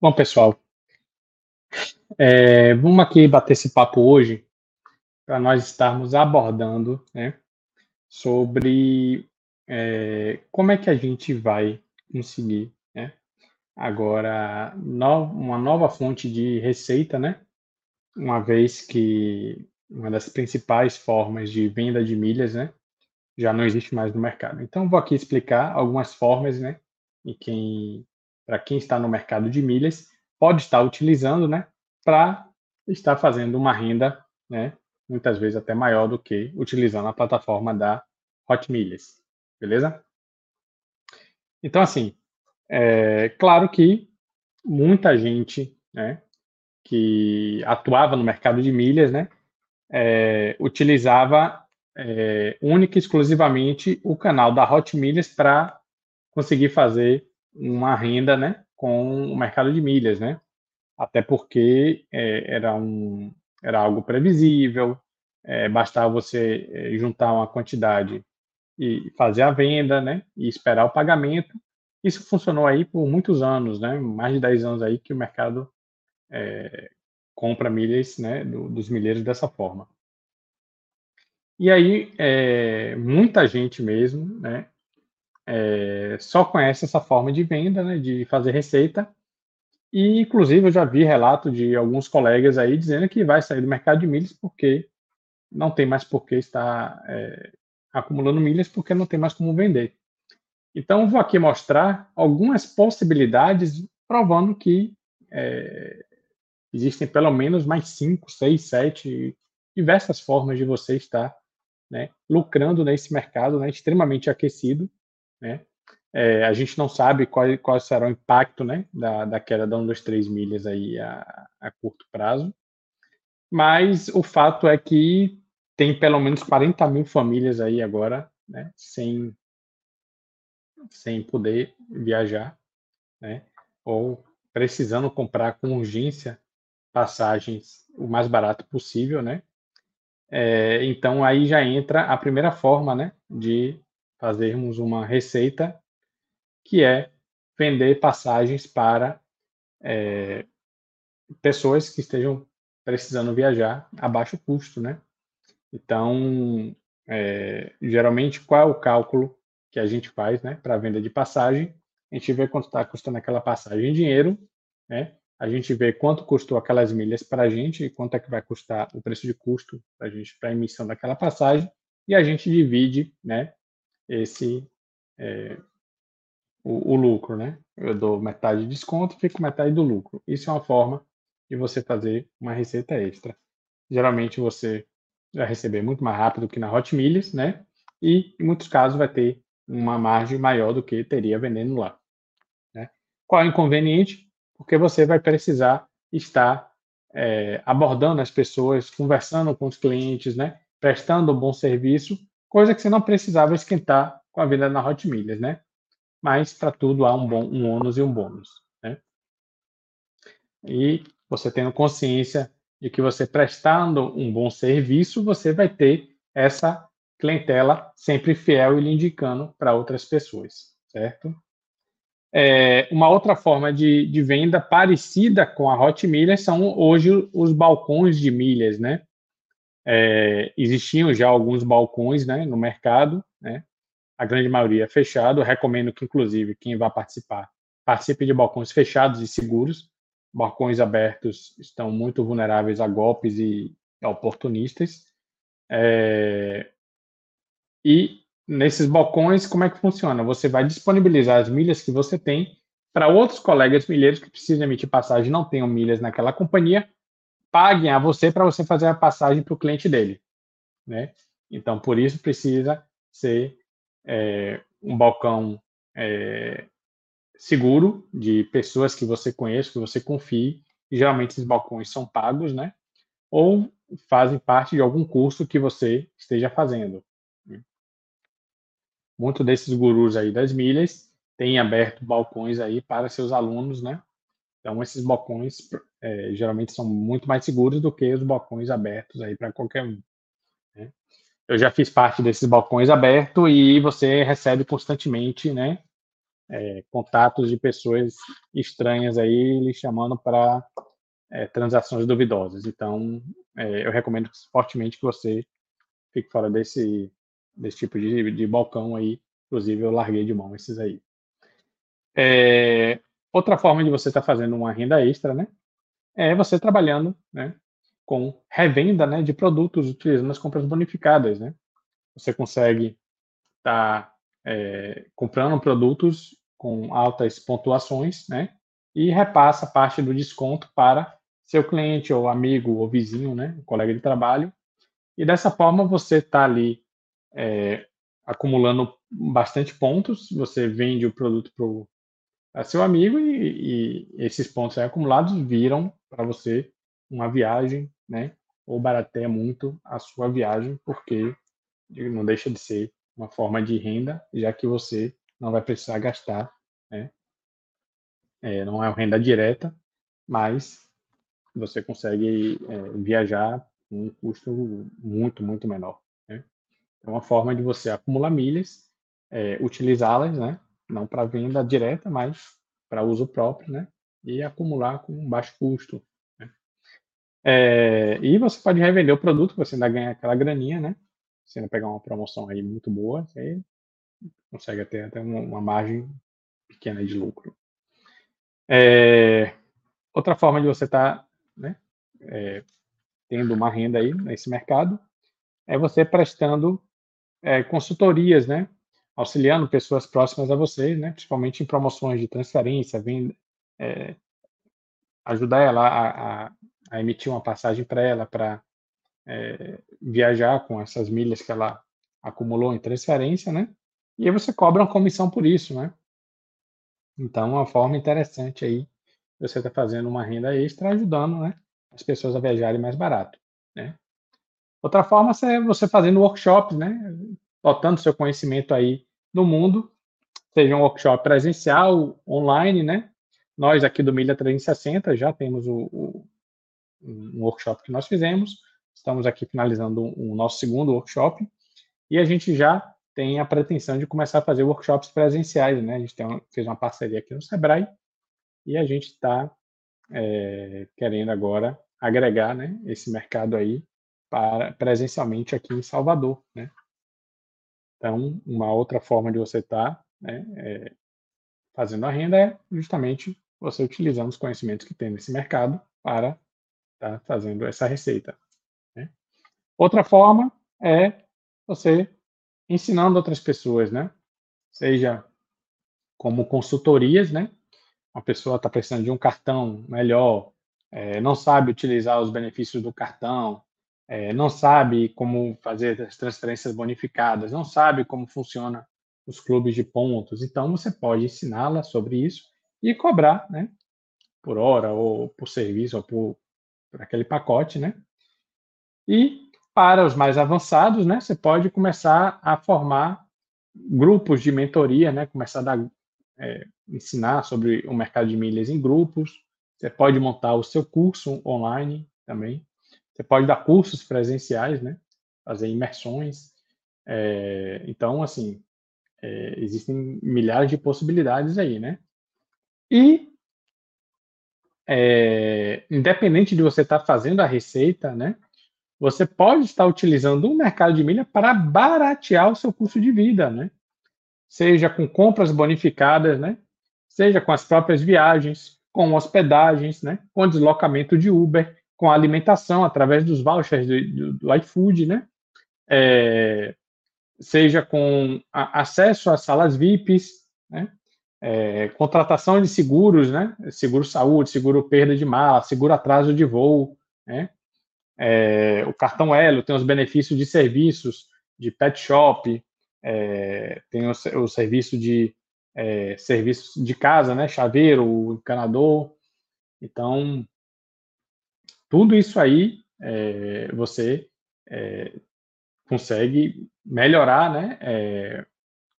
Bom, pessoal, vamos aqui bater esse papo hoje para nós estarmos abordando, né, sobre como é que a gente vai conseguir, né, agora uma nova fonte de receita, né, uma vez que uma das principais formas de venda de milhas, né, já não existe mais no mercado. Então, vou aqui explicar algumas formas, né, e para quem está no mercado de milhas, pode estar utilizando, né, para estar fazendo uma renda, né, muitas vezes até maior do que utilizando a plataforma da Hotmilhas, beleza? Então, assim, claro que muita gente, né, que atuava no mercado de milhas, né, utilizava única e exclusivamente o canal da Hotmilhas para conseguir fazer uma renda, né, com o mercado de milhas, né? Até porque era algo previsível, bastava você juntar uma quantidade e fazer a venda, né, e esperar o pagamento. Isso funcionou aí por muitos anos, né? Mais de 10 anos aí que o mercado compra milhas, né, dos milheiros dessa forma. E aí, muita gente mesmo, né, só conhece essa forma de venda, né, de fazer receita. E, inclusive, eu já vi relato de alguns colegas aí dizendo que vai sair do mercado de milhas porque não tem mais por que estar acumulando milhas, porque não tem mais como vender. Então, vou aqui mostrar algumas possibilidades, provando que existem pelo menos mais 5, 6, 7, diversas formas de você estar, né, lucrando nesse mercado, né, extremamente aquecido, né? A gente não sabe qual será o impacto, né, da queda da 1, 2, 3 milhas aí a curto prazo, mas o fato é que tem pelo menos 40 mil famílias aí agora, né, sem poder viajar, né, ou precisando comprar com urgência passagens o mais barato possível, né? Então aí já entra a primeira forma, né, de fazermos uma receita, que é vender passagens para pessoas que estejam precisando viajar a baixo custo, né? Então, geralmente, qual é o cálculo que a gente faz, né, para venda de passagem? A gente vê quanto está custando aquela passagem em dinheiro, né? A gente vê quanto custou aquelas milhas para a gente e quanto é que vai custar o preço de custo para a gente, para a emissão daquela passagem, e a gente divide, né, o lucro, né? Eu dou metade de desconto, fico com metade do lucro. Isso é uma forma de você fazer uma receita extra. Geralmente você vai receber muito mais rápido que na Hotmilhas, né? E em muitos casos vai ter uma margem maior do que teria vendendo lá, né? Qual é o inconveniente? Porque você vai precisar estar abordando as pessoas, conversando com os clientes, né? Prestando um bom serviço, coisa que você não precisava esquentar com a venda na Hotmilhas, né? Mas para tudo há um ônus e um bônus, né? E você tendo consciência de que você prestando um bom serviço, você vai ter essa clientela sempre fiel e lhe indicando para outras pessoas, certo? Uma outra forma de venda parecida com a Hotmilhas são hoje os balcões de milhas, né? Existiam já alguns balcões, né, no mercado, né? A grande maioria é fechado. Eu recomendo que, inclusive, quem vai participar, participe de balcões fechados e seguros. Balcões abertos estão muito vulneráveis a golpes e oportunistas. E nesses balcões, como é que funciona? Você vai disponibilizar as milhas que você tem para outros colegas milheiros que precisam emitir passagem e não tenham milhas naquela companhia, paguem a você para você fazer a passagem para o cliente dele, né? Então, por isso, precisa ser um balcão seguro, de pessoas que você conhece, que você confie. E, geralmente, esses balcões são pagos, né? Ou fazem parte de algum curso que você esteja fazendo. Muitos desses gurus aí das milhas têm aberto balcões aí para seus alunos, né? Então, esses balcões geralmente são muito mais seguros do que os balcões abertos aí para qualquer um, né? Eu já fiz parte desses balcões abertos e você recebe constantemente, né, contatos de pessoas estranhas aí lhe chamando para transações duvidosas. Então, eu recomendo fortemente que você fique fora desse tipo de balcão aí. Inclusive, eu larguei de mão esses aí. Outra forma de você estar fazendo uma renda extra, né? É você trabalhando, né, com revenda, né, de produtos utilizando as compras bonificadas, né? Você consegue estar comprando produtos com altas pontuações, né? E repassa parte do desconto para seu cliente ou amigo ou vizinho, né? Colega de trabalho. E dessa forma você está ali acumulando bastante pontos. Você vende o produto para seu amigo e esses pontos aí acumulados viram para você uma viagem, né? Ou barateia muito a sua viagem, porque não deixa de ser uma forma de renda, já que você não vai precisar gastar, né? Não é uma renda direta, mas você consegue viajar com um custo muito, muito menor, né? É uma forma de você acumular milhas, utilizá-las, né? Não para venda direta, mas para uso próprio, né? E acumular com um baixo custo, né? E você pode revender o produto, você ainda ganha aquela graninha, né? Você ainda pegar uma promoção aí muito boa, você consegue ter até uma margem pequena de lucro. Outra forma de você estar, né, tendo uma renda aí nesse mercado é você prestando consultorias, né, auxiliando pessoas próximas a você, né, principalmente em promoções de transferência, venda, ajudar ela a emitir uma passagem para ela para viajar com essas milhas que ela acumulou em transferência, né, e aí você cobra uma comissão por isso, né. Então, uma forma interessante aí, você está fazendo uma renda extra, ajudando, né, as pessoas a viajarem mais barato, né? Outra forma é você fazendo workshops, né, botando seu conhecimento aí no mundo, seja um workshop presencial, online, né? Nós aqui do Milhas360 já temos um workshop que nós fizemos, estamos aqui finalizando o nosso segundo workshop, e a gente já tem a pretensão de começar a fazer workshops presenciais, né? A gente fez uma parceria aqui no Sebrae e a gente está querendo agora agregar, né, esse mercado aí presencialmente aqui em Salvador, né? Então, uma outra forma de você estar, né, fazendo a renda é justamente você utilizando os conhecimentos que tem nesse mercado para estar fazendo essa receita, né? Outra forma é você ensinando outras pessoas, né? Seja como consultorias, né? Uma pessoa está precisando de um cartão melhor, não sabe utilizar os benefícios do cartão, não sabe como fazer as transferências bonificadas, não sabe como funciona os clubes de pontos. Então, você pode ensiná-la sobre isso e cobrar, né? Por hora, ou por serviço, ou por aquele pacote, né? E para os mais avançados, né, você pode começar a formar grupos de mentoria, né, começar a ensinar sobre o mercado de milhas em grupos, você pode montar o seu curso online também, você pode dar cursos presenciais, né, fazer imersões. Então, assim, existem milhares de possibilidades aí, né? E, independente de você estar fazendo a receita, né, você pode estar utilizando o mercado de milha para baratear o seu custo de vida, né? Seja com compras bonificadas, né? Seja com as próprias viagens, com hospedagens, né? Com deslocamento de Uber, com alimentação através dos vouchers do iFood, né? Seja com acesso às salas VIPs, né? Contratação de seguros, né? Seguro saúde, seguro perda de mala, seguro atraso de voo, né? O cartão Elo tem os benefícios de serviços de pet shop, tem o serviço de serviços de casa, né, chaveiro, encanador. Então, tudo isso aí você consegue melhorar, né,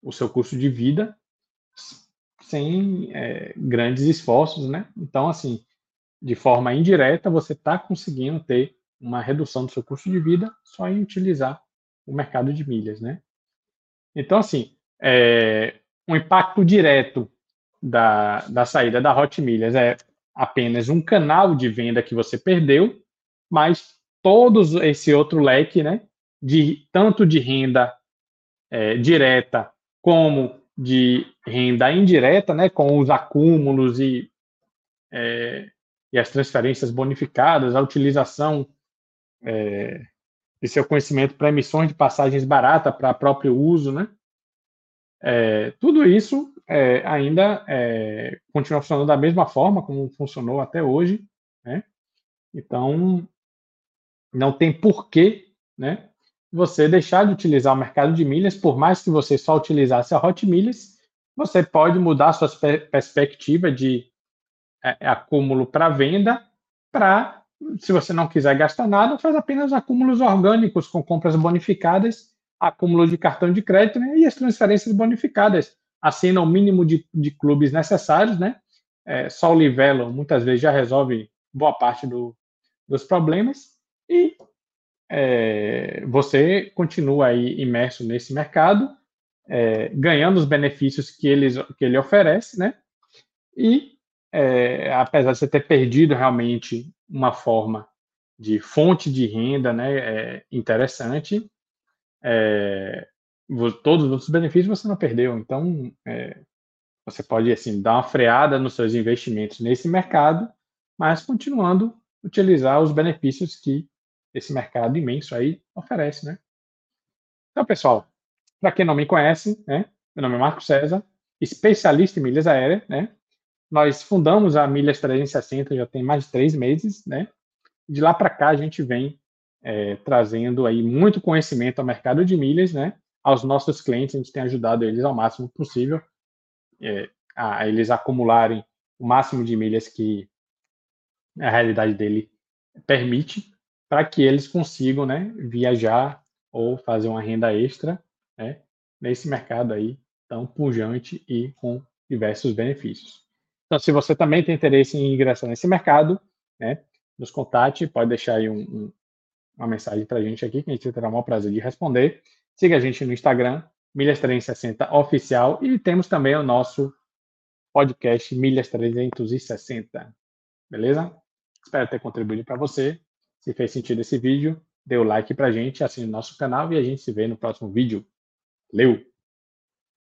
o seu custo de vida sem grandes esforços, né? Então, assim, de forma indireta, você está conseguindo ter uma redução do seu custo de vida só em utilizar o mercado de milhas, né? Então, assim, um impacto direto da saída da Hotmilhas. É apenas um canal de venda que você perdeu, mas todo esse outro leque, né, tanto de renda direta como de renda indireta, né, com os acúmulos e as transferências bonificadas, a utilização de seu conhecimento para emissões de passagens baratas para próprio uso, né? Tudo isso ainda continua funcionando da mesma forma como funcionou até hoje, né? Então, não tem porquê, né, você deixar de utilizar o mercado de milhas. Por mais que você só utilizasse a Hotmilhas, você pode mudar sua perspectiva de acúmulo para venda para, se você não quiser gastar nada, faz apenas acúmulos orgânicos com compras bonificadas, acúmulo de cartão de crédito, né, e as transferências bonificadas. Assina o mínimo de clubes necessários, né? Só o Livelo, muitas vezes, já resolve boa parte dos problemas e você continua aí imerso nesse mercado, ganhando os benefícios que ele oferece, né? E, apesar de você ter perdido realmente uma forma de fonte de renda, né, interessante, todos os outros benefícios você não perdeu. Então, você pode, assim, dar uma freada nos seus investimentos nesse mercado, mas continuando a utilizar os benefícios que esse mercado imenso aí oferece, né? Então, pessoal, para quem não me conhece, né, meu nome é Marco César, especialista em milhas aéreas, né? Nós fundamos a Milhas360 já tem mais de 3 meses, né? De lá para cá a gente vem trazendo aí muito conhecimento ao mercado de milhas, né? Aos nossos clientes, a gente tem ajudado eles ao máximo possível, a eles acumularem o máximo de milhas que a realidade dele permite, para que eles consigam, né, viajar ou fazer uma renda extra, né, nesse mercado aí tão pujante e com diversos benefícios. Então, se você também tem interesse em ingressar nesse mercado, né, nos contate, pode deixar aí uma mensagem para a gente aqui, que a gente terá o maior prazer de responder. Siga a gente no Instagram, Milhas360 Oficial, e temos também o nosso podcast Milhas360, beleza? Espero ter contribuído para você. Se fez sentido esse vídeo, dê o like para a gente, assine o nosso canal e a gente se vê no próximo vídeo. Valeu!